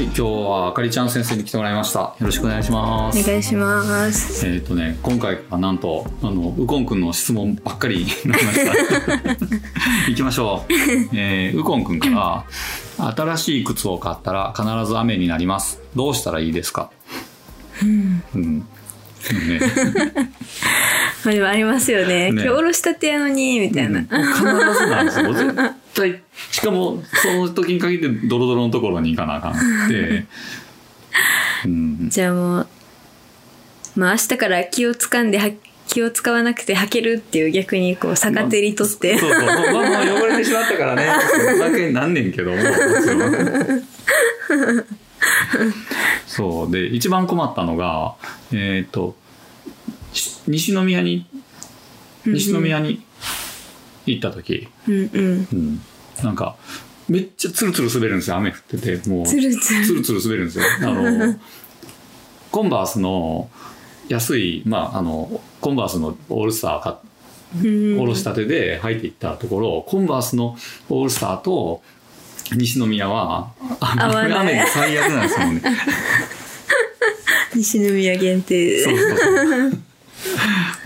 はい、今日はあかりちゃん先生に来てもらいました。よろしくお願いします。お願いします。今回はなんとウコンくんの質問ばっかりになりました行きましょう、ウコンくんから新しい靴を買ったら必ず雨になります。どうしたらいいですか？うんね、あれはありますよね。今日おろしたてやのにみたいな、必ずなんですよ絶対。しかもその時に限ってドロドロのところに行かなあかんって、うん、じゃあもう、まあ、明日から気を使わなくて履けるっていう逆にこう逆手にとって、まあ、そうそう、まあ、もう汚れてしまったからねだけになんねんけどもそうで一番困ったのが、西宮に行った時、うんうんうん、なんかめっちゃツルツル滑るんですよ。雨降っててもうツルツル滑るんですよコンバースの安い、まあ、コンバースのオールスター買っておろしたてで履いていったところ、コンバースのオールスターと西宮は雨が最悪なんですもんね西宮限定そ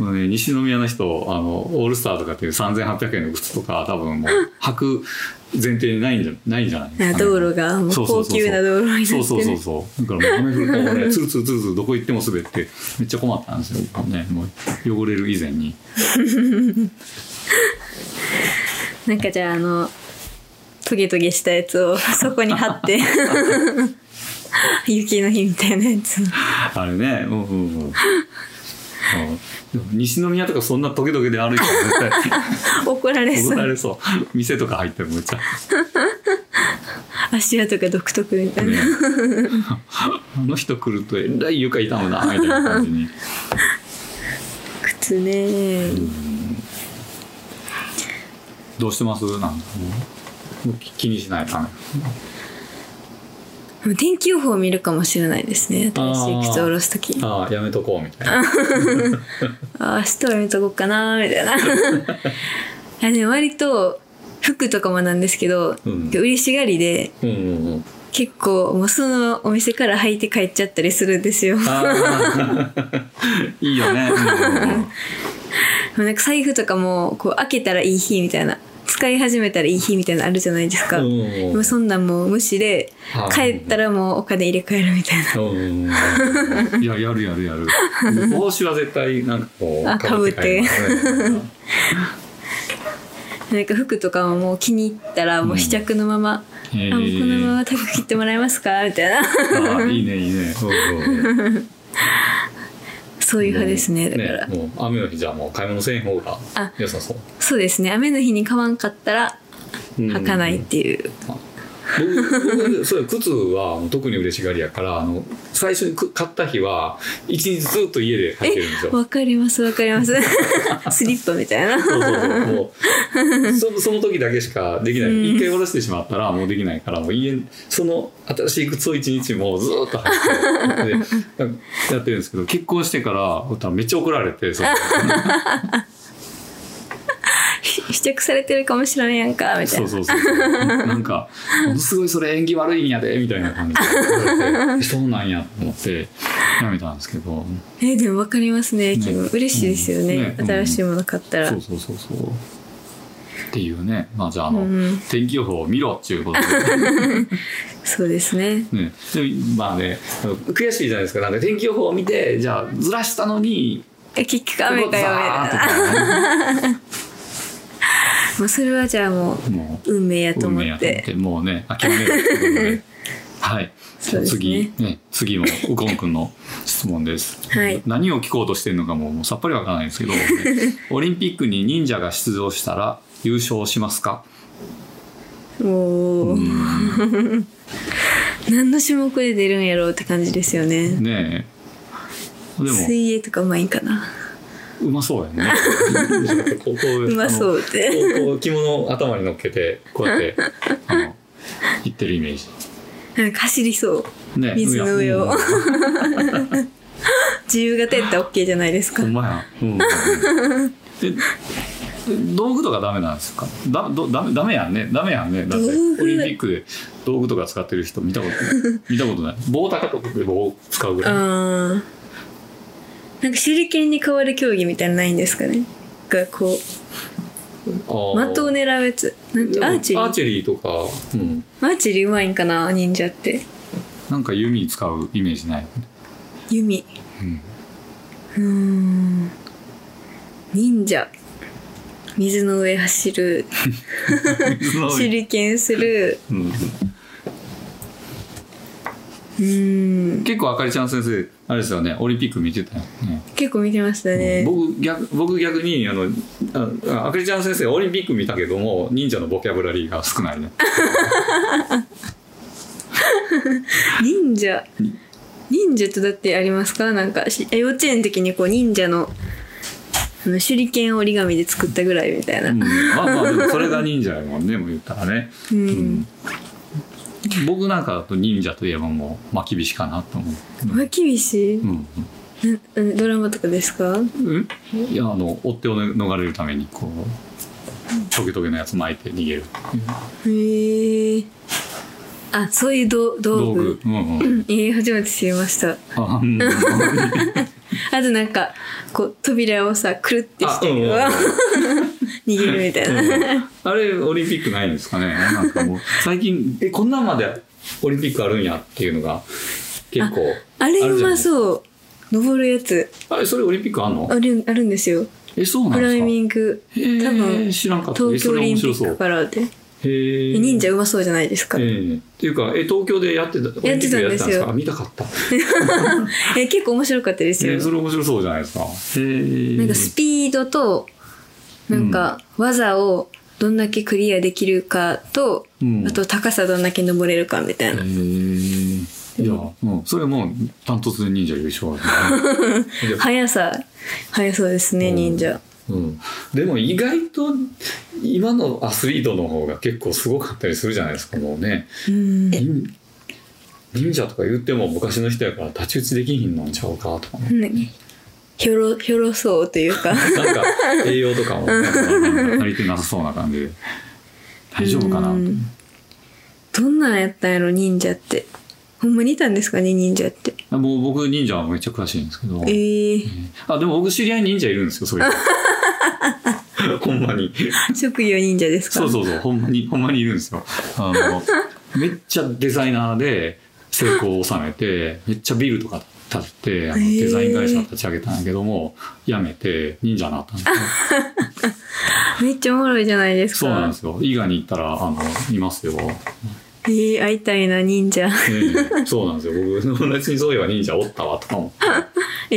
うね、西宮の人オールスターとかっていう3800円の靴とか多分もう履く前提ないんじゃないですか、ね、道路がもう高級な道路になってる。そうだからもう雨降るとねツルツルツルツルどこ行っても滑ってめっちゃ困ったんですよ、ね、もう汚れる以前になんかじゃあトゲトゲしたやつをそこに貼って雪の日みたいなやつあれね、うんうんうんでも西宮とかそんなトゲトゲで歩いても絶対怒られそう店とか入ってもめっちゃ足跡が独特みたいな、ね、人来るとえらい床痛むなみたいな感じに靴ね。どうしてます？なんかもう気にしないかな。天気予報を見るかもしれないですね。新しい靴を下ろすとき、ああやめとこうみたいなああ明日はやめとこうかなみたいなあでも割と服とかもなんですけど、うん、嬉しがりで、うんうんうん、結構もうそのお店から履いて帰っちゃったりするんですよいいよねなんか財布とかもこう開けたらいい日みたいな、使い始めたらいい日みたいなのあるじゃないですか、もうそんなんもう無視で帰ったらもうお金入れ替えるみたいな、いややる帽子は絶対なんかこうかぶってなんか服とかももう気に入ったらもう試着のまま、あもうこのまま高く切ってもらえますかみたいなあいいねそういう派ですね。だから、ね、もう雨の日じゃもう買い物せん方が良さそう。そうですね。雨の日に買わんかったら履かないっていう。僕そう靴は特に嬉しがりやから、最初に買った日は一日ずっと家で履いてるんですよ。わかります。スリッパみたいな。そうもうその時だけしかできない。一回下ろしてしまったらもうできないから、もうその新しい靴を一日もうずっと履いてやってるんですけど、結婚してからめっちゃ怒られて。試着されてるかもしれないやんかみたいな。そうなんかすごいそれ縁起悪いんやでみたいな感じでそうなんやと思ってやめたんですけど。でも分かりますね。嬉しいですよね、うん、新しいもの買ったら。そうっていうね。まあじゃあ天気予報を見ろっていうことでそうですね。ねでまあね悔しいじゃないですか。なんか天気予報を見てじゃあずらしたのに結局雨かよみもうそれはじゃあもう運命やと思ってもうね諦めるってことではいそうです、ね、次もウコンくんの質問です、はい、何を聞こうとしてるのかもうさっぱりわからないですけど、ね、オリンピックに忍者が出場したら優勝しますか？おー何の種目で出るんやろうって感じですよね。ねえでも水泳とかうまいんかな。うまそうやねうまそうって着物を頭に乗っけてこうやっていってるイメージ。なんか走りそう、ね、水の上を自由形やったら OK じゃないですか。ほんまや、うん、道具とかダメなんですか？ダメやんね。だってオリンピックで道具とか使ってる人見たことない。棒高とかで棒使うぐらい。ああ。なんか手裏剣に変わる競技みたいなのないんですかね？がこう的を狙うやつ。なんかアーチェリーとか。うん、アーチェリーうまいんかな忍者って。なんか弓使うイメージないよね。弓。うん。忍者。水の上走る手裏剣する、うん、結構あかりちゃん先生あれですよね、オリンピック見てたよね。結構見てましたね、うん、僕逆にあかりちゃん先生オリンピック見たけども忍者のボキャブラリーが少ないね忍者ってだってありますか？なんか幼稚園の時にこう忍者の手裏剣折り紙で作ったぐらいみたいな、うん、まあでもそれが忍者やもんねもう言ったらね、うんうん、僕なんかだと忍者といえばもうまきびしかなと思う。まきびし、うん、ドラマとかですか？うん、いや追っ手を逃れるためにこうトゲトゲのやつ巻いて逃げるっていう、へえ、あ、そういう道具、うんうん、初めて知りました。ああとなんかこう扉をさくるってして、うんうんうん、逃げるみたいな、うん、あれオリンピックないんですかね？なんかもう最近こんなんまでオリンピックあるんやっていうのが結構 あれうまそう。登るやつあれ、それオリンピックあんの？あるんですよ。そうなんですか？クライミング、多分知らんかった。東京オリンピックからで、忍者うまそうじゃないですか。っていうか東京でやってたんですよ。見たかった結構面白かったですよ、それ面白そうじゃないですか。なんかスピードとなんか技をどんだけクリアできるかと、うん、あと高さどんだけ登れるかみたいな、いや、うん、それもダントツで忍者優勝だ、ね、速そうですね、忍者。うん、でも意外と今のアスリートの方が結構すごかったりするじゃないですか。もうね、忍者とか言っても昔の人やから太刀打ちできひんのんちゃうかとかね、ひょろそうというかなんか栄養とかも足りてなさそうな感じで大丈夫かなと。どんなんやったんやろ忍者って。ほんまにいたんですかね忍者って。もう僕忍者はめっちゃ詳しいんですけど、あ、でも僕知り合い忍者いるんですよ、それほんまに職業忍者ですか？そうほんまにいるんですよ。めっちゃデザイナーで成功を収めてめっちゃビルとか建ててデザイン会社立ち上げたんだけども、辞めて忍者になったんですよめっちゃおもろいじゃないですか。そうなんですよ。伊賀に行ったらいますよ。会いたいな忍者、そうなんですよ。僕友達にそういえば忍者おったわとかも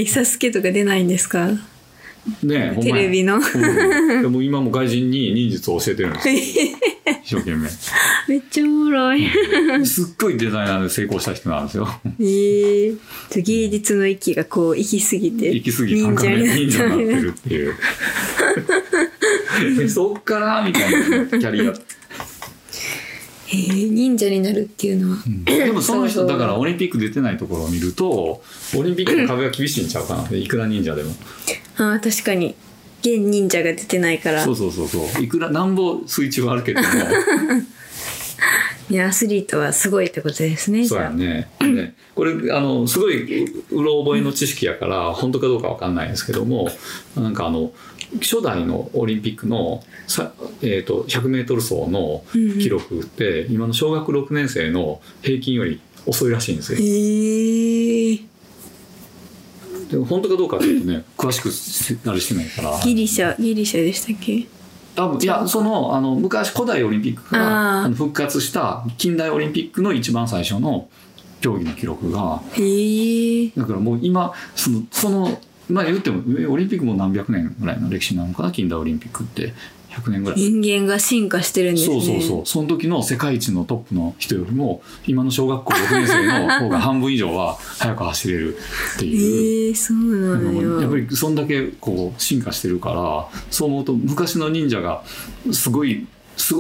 サスケとか出ないんですかね、テレビの、うん、でも今も外人に忍術を教えてるんですよ一生懸命。めっちゃおもろい、うん、すっごいデザイナーで成功した人なんですよ芸術の域がこう行き過ぎて忍者になってるっていうそっからみたいなキャリア忍者になるっていうのは、うん、でもその人だからオリンピック出てないところを見るとオリンピックの壁が厳しいんちゃうかなっていくら忍者でも。あ、確かに現忍者が出てないから。そういくらなんぼ水中はあるけどもいやアスリートはすごいってことですね。そうやねこれすごいうろ覚えの知識やから本当かどうかわかんないんですけども、なんか初代のオリンピックの、100m 走の記録って、うん、今の小学6年生の平均より遅いらしいんですよ。でも本当かどうかっていうとね詳しくあれしてないから。ギリシャでしたっけ？多分。いや、昔古代オリンピックから復活した近代オリンピックの一番最初の競技の記録が、だからもう今そのまあ言ってもオリンピックも何百年ぐらいの歴史なのかな。近代オリンピックって100年ぐらい。人間が進化してるんですね。そうその時の世界一のトップの人よりも今の小学校6年生の方が半分以上は速く走れるっていうそうなのよ。やっぱりそんだけこう進化してるから、そう思うと昔の忍者がすごいって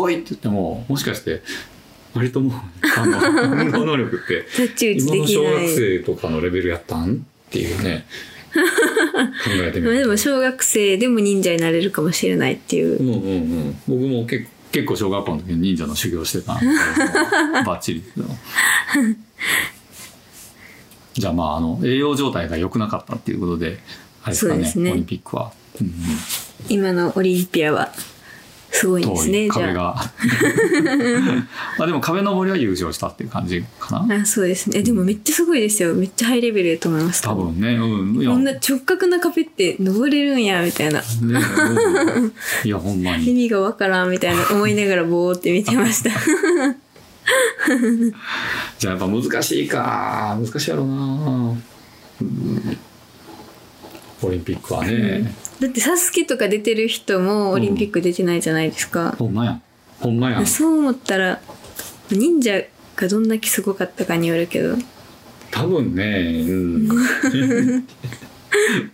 言っても、もしかして割ともう運動能力って今の小学生とかのレベルやったんっていうねえてみる。でも小学生でも忍者になれるかもしれないっていう。うんうんうん。僕も結構小学校の時に忍者の修行してたんでバッチリ。じゃあまあ栄養状態が良くなかったっていうことであれですかね。そうですね。オリンピックは。うんうん、今のオリンピアはすごいんですね。壁がまあでも壁登りは優勝したっていう感じかな。あ、そうですね。でもめっちゃすごいですよ。めっちゃハイレベルだと思います。多分ね、うん、いやこんな直角な壁って登れるんやみたいな、ね、いやほんまに意味がわからんみたいな思いながらボーって見てましたじゃあやっぱ難しいか、難しいやろうな、うん、オリンピックはね、だってサスケとか出てる人もオリンピック出てないじゃないですか、うん、ほんまやほんまや。そう思ったら忍者がどんだけすごかったかによるけど多分ね、うん、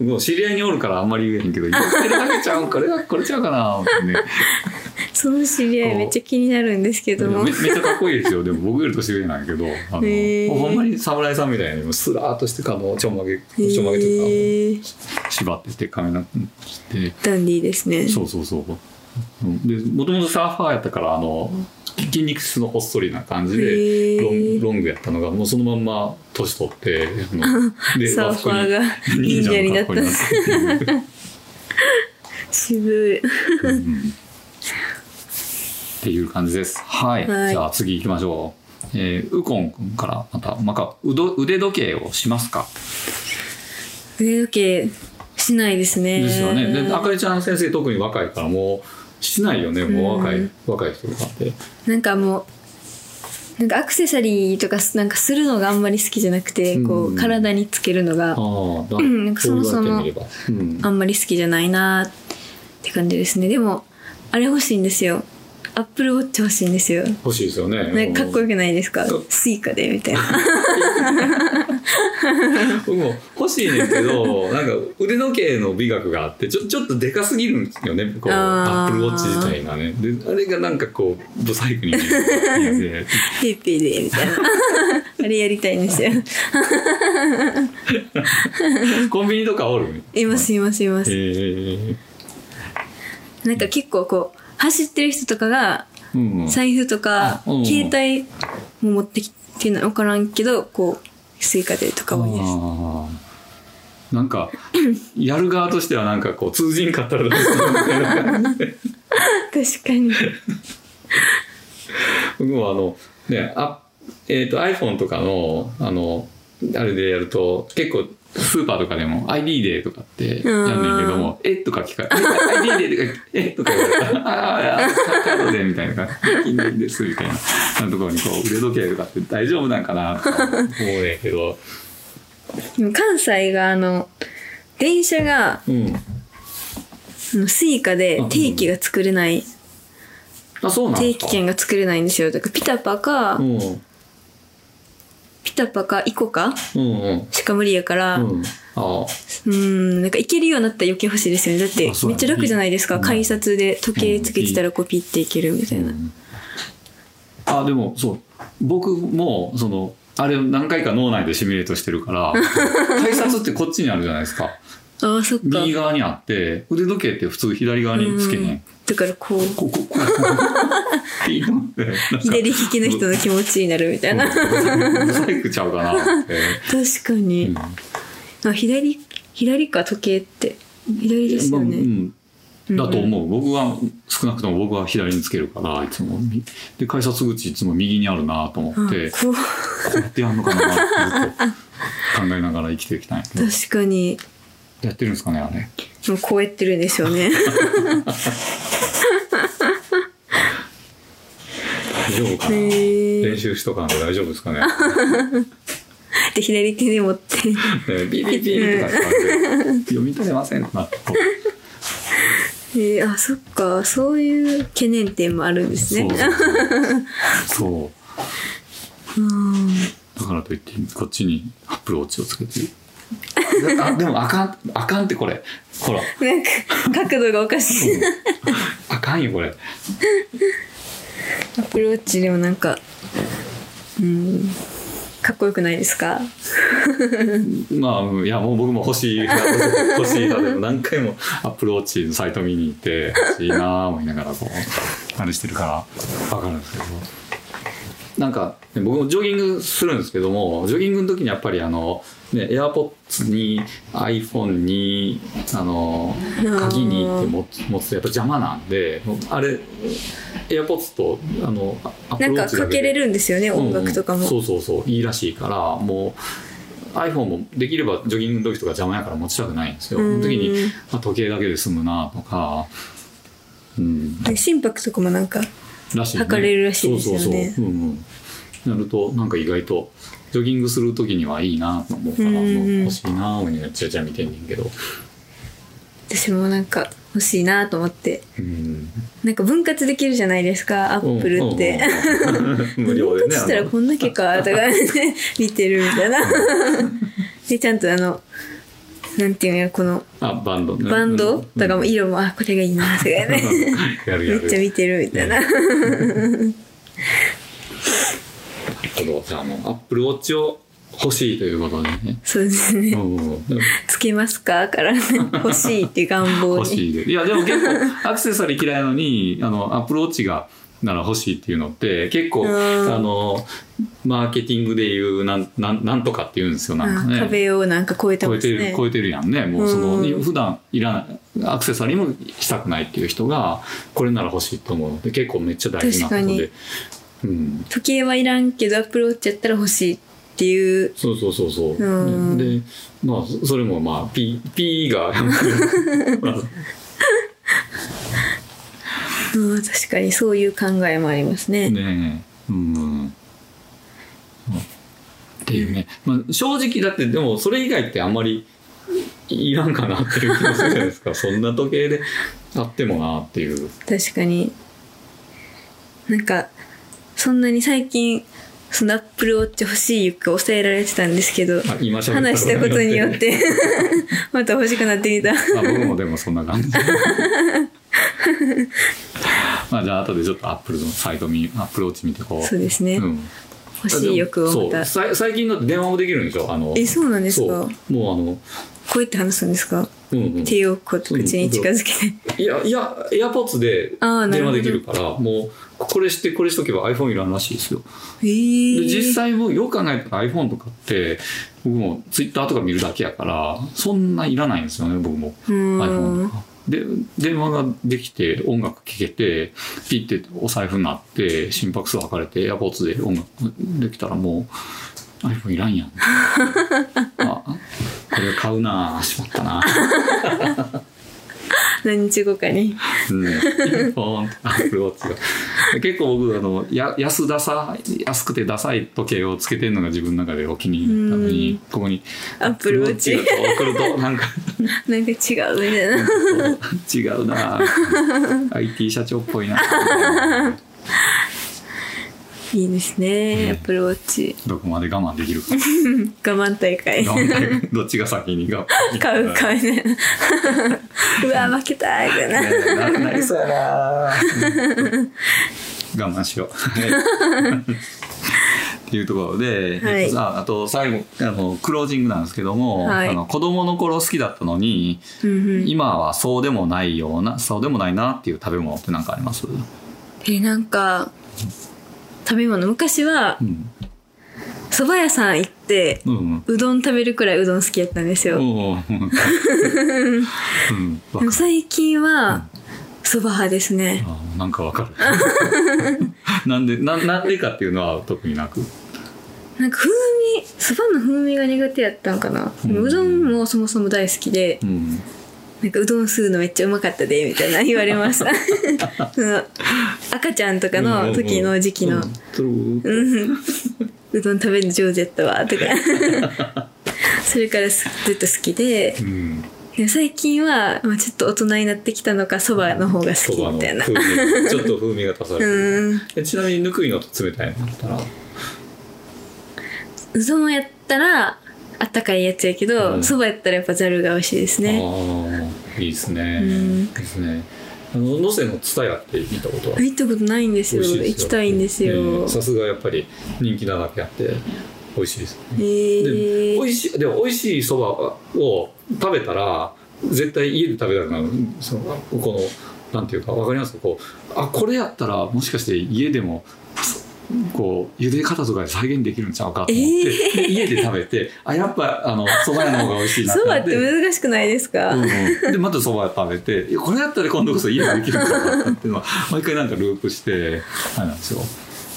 もう知り合いにおるからあんまり言えへんけど言ってるだけちゃうこれちゃうかな、ね、その知り合いめっちゃ気になるんですけども めっちゃかっこいいですよ。でも僕より年上なんやけどほんまに侍さんみたいにスラーっとしてちょんまげとか、縛ってて髪なってダンディーですね。そうそうそう。でもともとサーファーやったから筋肉質のほっそりな感じでロングやったのがもうそのまんま年取ってでサーファーが忍者になった渋い、うん、っていう感じです。はい、はい、じゃあ次行きましょう。ウコン君からまた腕時計をしますか。腕時計しないですね。ですよね。であかりちゃん先生特に若いからもうしないよね。もう若い人とかってなんかもうなんかアクセサリーとかなんかするのがあんまり好きじゃなくて、こう体につけるのが、なんかそもそもあんまり好きじゃないなって感じですね。でもあれ欲しいんですよ。Apple Watch 欲しいんですよ。欲しいですよね。なんかかっこよくないですか。スイカでみたいな。僕も欲しいねんけど、なんか腕時計の美学があってちょっとでかすぎるんですよね。こうアップルウォッチ自体がね。であれがなんかこうブサイクに見える。ピッピでみたいな。あれやりたいんですよ。コンビニとかおる？います。なんか結構こう。走ってる人とかが財布とか携帯も持ってきてるの分からんけどこうスイカでとか多いです。なんかやる側としてはなんかこう通じんかったらどうするみたいな感じで確かに僕もねiPhone とかのあれでやると結構スーパーとかでも ID デーとかってやんねんけども、とか聞かれ ID デーとかとか言われたらカードでみたいな感じで金ですみたいなところにこう腕時計とかって大丈夫なんかなとか思うねんけど関西が電車が、スイカで定期が作れない、あ、そうなんですか。定期券が作れないんですよ。だからピタパかイコか、しか無理やから、なんか行けるようになったら余計欲しいですよね。だってめっちゃ楽じゃないですか。改札で時計つけてたらこうピッて行けるみたいな。あ、でもそう僕もあれを何回か脳内でシミュレートしてるから改札ってこっちにあるじゃないですか。ああ、そっか。右側にあって腕時計って普通左側につけへん。だからこう左利きの人の気持ちになるみたいなブサイクちゃうかなって確かに、左か時計って左ですよね、だと思う。僕は少なくとも僕は左につけるからいつもで改札口いつも右にあるなと思ってこうやってやるのかなって考えながら生きていきたい。確かにやってるんですかね。あれもうこうやってるんでしょうね大丈夫かな、練習しとかんと大丈夫ですかねで左手で持ってビビビとか読み取れませんなあ、そっか、そういう懸念点もあるんですね。そうだからといってこっちにアプローチをつけてるでもあかんってこれほらなんか角度がおかしいあかんよこれアップルウォッチでもなんかかっこよくないですか？まあいやもう僕も欲しいなでも何回もApple Watchのサイト見に行って欲しいな思いながらこうあれしてるから分かるんですけど、なんか僕もジョギングするんですけども、ジョギングの時にやっぱりAirPods に iPhone に鍵にって持つとやっぱ邪魔なんで、あれ AirPods とApple Watch なんかかけれるんですよね、音楽とかも。そういいらしいから、もう iPhone もできればジョギングの時とか邪魔やから持ちたくないんですよ。その時に時計だけで済むなとか、心拍とかもなんからしいね、測れるらしいですよね。そうそうそう、なるとなんか意外とジョギングする時にはいいなと思うから、欲しいなぁちゃちゃ見てんねんけど、私もなんか欲しいなと思って、なんか分割できるじゃないですかアップルって、無料でね分割したらこんだけかとか見てるみたいなでちゃんとなんていうんや、このバンドとかも色も、これがいいなとかねやるめっちゃ見てるみたいな。じゃあもうApple Watchを欲しいということでね。そうですね。つけますかから、ね、欲しいって願望に。欲しいで。いやでも結構アクセサリー嫌いなのにApple Watchがなら欲しいっていうのって結構マーケティングでいうなんとかっていうんですよ、なんかね、壁をなんか超えてますね。超えてるやんね。もう普段いらないアクセサリーもしたくないっていう人がこれなら欲しいと思うので結構めっちゃ大事なことで、時計はいらんけどアップルウォッチやったら欲しいっていう。そう、でまあそれもまあ P が確かにそういう考えもありますね。っていうね。まあ、正直だってでもそれ以外ってあんまりいらんかなっていう気がするじゃないですか。そんな時計であってもなっていう。確かに。なんかそんなに最近そのアップルウォッチ欲しい欲を抑えられてたんですけど、話したことによってまた欲しくなってきた。僕もでもそんな感じ。まあじゃあ後でちょっとアップルのサイトアップルウォッチ見てこう。そうですね。欲しい欲をまた。最近だって電話もできるんでしょ。そうなんですか。もうこうやって話すんですか。手をこう口に近づけて。いやAirPodsで電話できるから、もうこれしとけば iPhone いらんらしいですよ。で実際もよく考えたら iPhone とかって僕も Twitter とか見るだけやからそんないらないんですよね。僕も iPhone とか。で電話ができて音楽聴けてピッてお財布になって心拍数測れて AirPods で音楽できたらもう iPhone いらんやん。これ買うなぁ、しまったなぁ。何日後かに。ポンとApple Watchが。結構僕安くてダサい時計をつけてるのが自分の中でお気に入りなのに、ここにApple Watchが送るとなんか違うみたいな。違うなぁ。IT 社長っぽいな。いいですね、Apple Watch。どこまで我慢できるか。我慢大会。どっちが先に買うね。うわ負けたみたいな。なりそうやな。我慢しよう。っていうところで、あと最後クロージングなんですけども、子供の頃好きだったのに、今はそうでもないなっていう食べ物って何かあります？なんか。食べ物、昔は蕎麦屋さん行ってうどん食べるくらいうどん好きやったんですよ。最近は蕎麦派ですね。なんかわかる。なんでかっていうのは特になく、なんか蕎麦の風味が苦手やったんかな。うどんもそもそも大好きで、なんかうどん吸うのめっちゃうまかったでみたいな言われました。赤ちゃんとかの時の時期のうどん食べる上手やったわとかそれからずっと好きで、最近はちょっと大人になってきたのかそばの方が好きみたいな。ちょっと風味が足されてる。ちなみにぬくいのと冷たいのだったらうどんやったらあったかいやつやけど、そばやったらやっぱざるが美味しいですね。いいですね。ですね。能勢の蔦屋って行ったことは？行ったことないんですよ。行きたいんですよ。さすがやっぱり人気なだけあって。美味しいです、ね。で美味しいそばを食べたら絶対家で食べたくなる。そのこのなんていうかわかりますか、こう、あ、これやったらもしかして家でもこう茹で方とかで再現できるんちゃうかと思って、家で食べて、あ、やっぱ蕎麦屋の方が美味しいなって。蕎麦って難しくないですか、うんうん、でまた蕎麦食べて、いやこれやったら今度こそ家でできるんちゃうかっていうのは毎回なんかループしてあれなんですよ。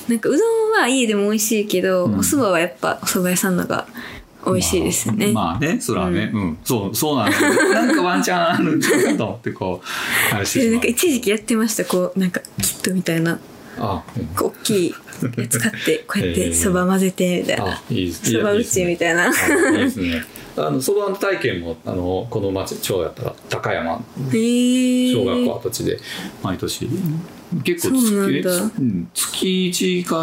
なんかうどんは家でも美味しいけど、うん、お蕎麦はやっぱお蕎麦屋さんのが美味しいですね。まあ、まあね、それはね、うん、うん、そうなんですよ。なんかワンチャンあるんちゃうかと思ってこうあれしてしまう。なんか一時期やってました、こうなんかキットみたいな。ああ、うん、大きいやつ買ってこうやってそば混ぜてみたいな、そば打ちみたいな、そばの体験もこの町町やったら高山小学校跡地で毎年結構月1か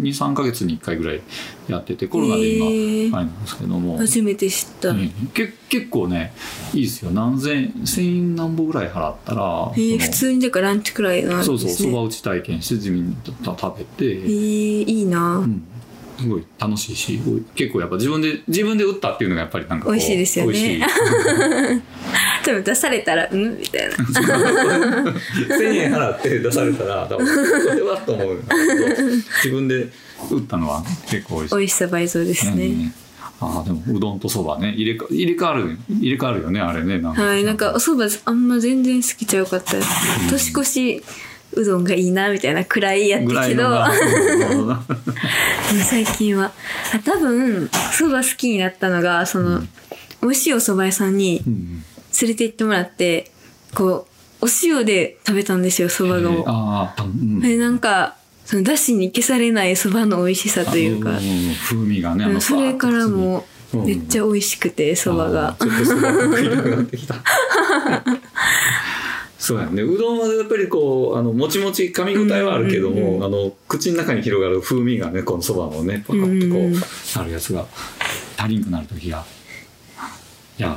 2、3ヶ月に1回ぐらいやってて、コロナで今あれなんですけども、初めて知った、うん、結構ねいいですよ。何千円何本ぐらい払ったら、普通にだからランチくらいなんですね。そうそう、そば打ち体験して自分で食べて、いいな、うん、すごい楽しいし、結構やっぱ自分で打ったっていうのがやっぱりなんかこう美味しいですよね。多分出されたらうんみたいな1000円払って出されたら多分それはと思う。自分で打ったのは、ね、結構美味しい。美味しさ倍増ですね、ああ、でもうどんとそばね、入れ替わるよね、あれね。なんか、はい、なんかおそばあんま全然好きちゃうかった、うん、年越しうどんがいいなみたいなくらいやったけど最近は多分そば好きになったのがその、うん、美味しいおそば屋さんに、うん、連れて行ってもらってこうお塩で食べたんですよ、そばがも、うん、でなんかそのだしに消されないそばの美味しさというか、風味がね、それからもめっちゃ美味しくて、そばがちょっとそばが食いたくなってきたそうやね、うどんはやっぱりこうもちもち噛み応えはあるけども、うんうんうん、口の中に広がる風味がね、このそばのねパカッとこう、うんうん、あるやつが足りんくなる時が、いや、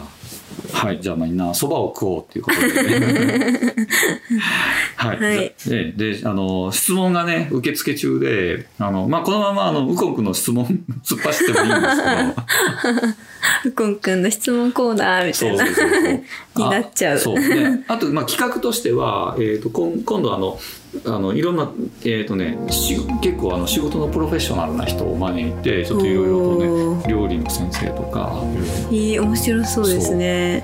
はい、じゃあみんなそばを食おうっていうことでねはい、はい、で質問がね受付中でまあ、このままウコンくんの質問突っ走ってもいいんですけどウコンくんの質問コーナーみたいなになっちゃう。そうね、あと、まあ、企画としては、今度いろんな結構仕事のプロフェッショナルな人を招いてちょっといろいろとね、料理の先生とか、面白そうですね。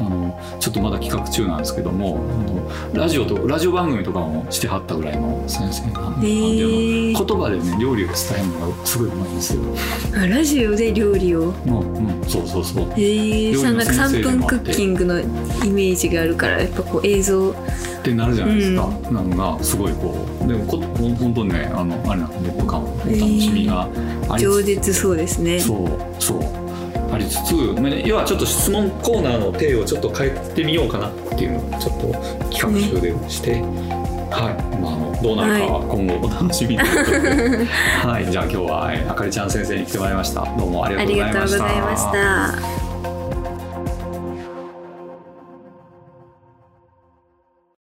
ちょっとまだ企画中なんですけども、ラジオ番組とかもしてはったぐらいの先生なんで、言葉でね料理を伝えるのがすごい上手いんですよ。ラジオで料理を、うんうん、そうそうそう、なんか3分クッキングのイメージがあるからやっぱこう映像ってなるじゃないですか、うん、なのがすごいこう、でも本当にねあれなんかね、僕は楽しみがありつつ、上手そうですね。そうそうありつつ、要はちょっと質問コーナーの手をちょっと変えてみようかなっていうのをちょっと企画中でして、ね、はい、まあどうなるかは今後お楽しみということで、はい、はい、じゃあ今日はあかりちゃん先生に来てもらいました。どうもありがとうございました。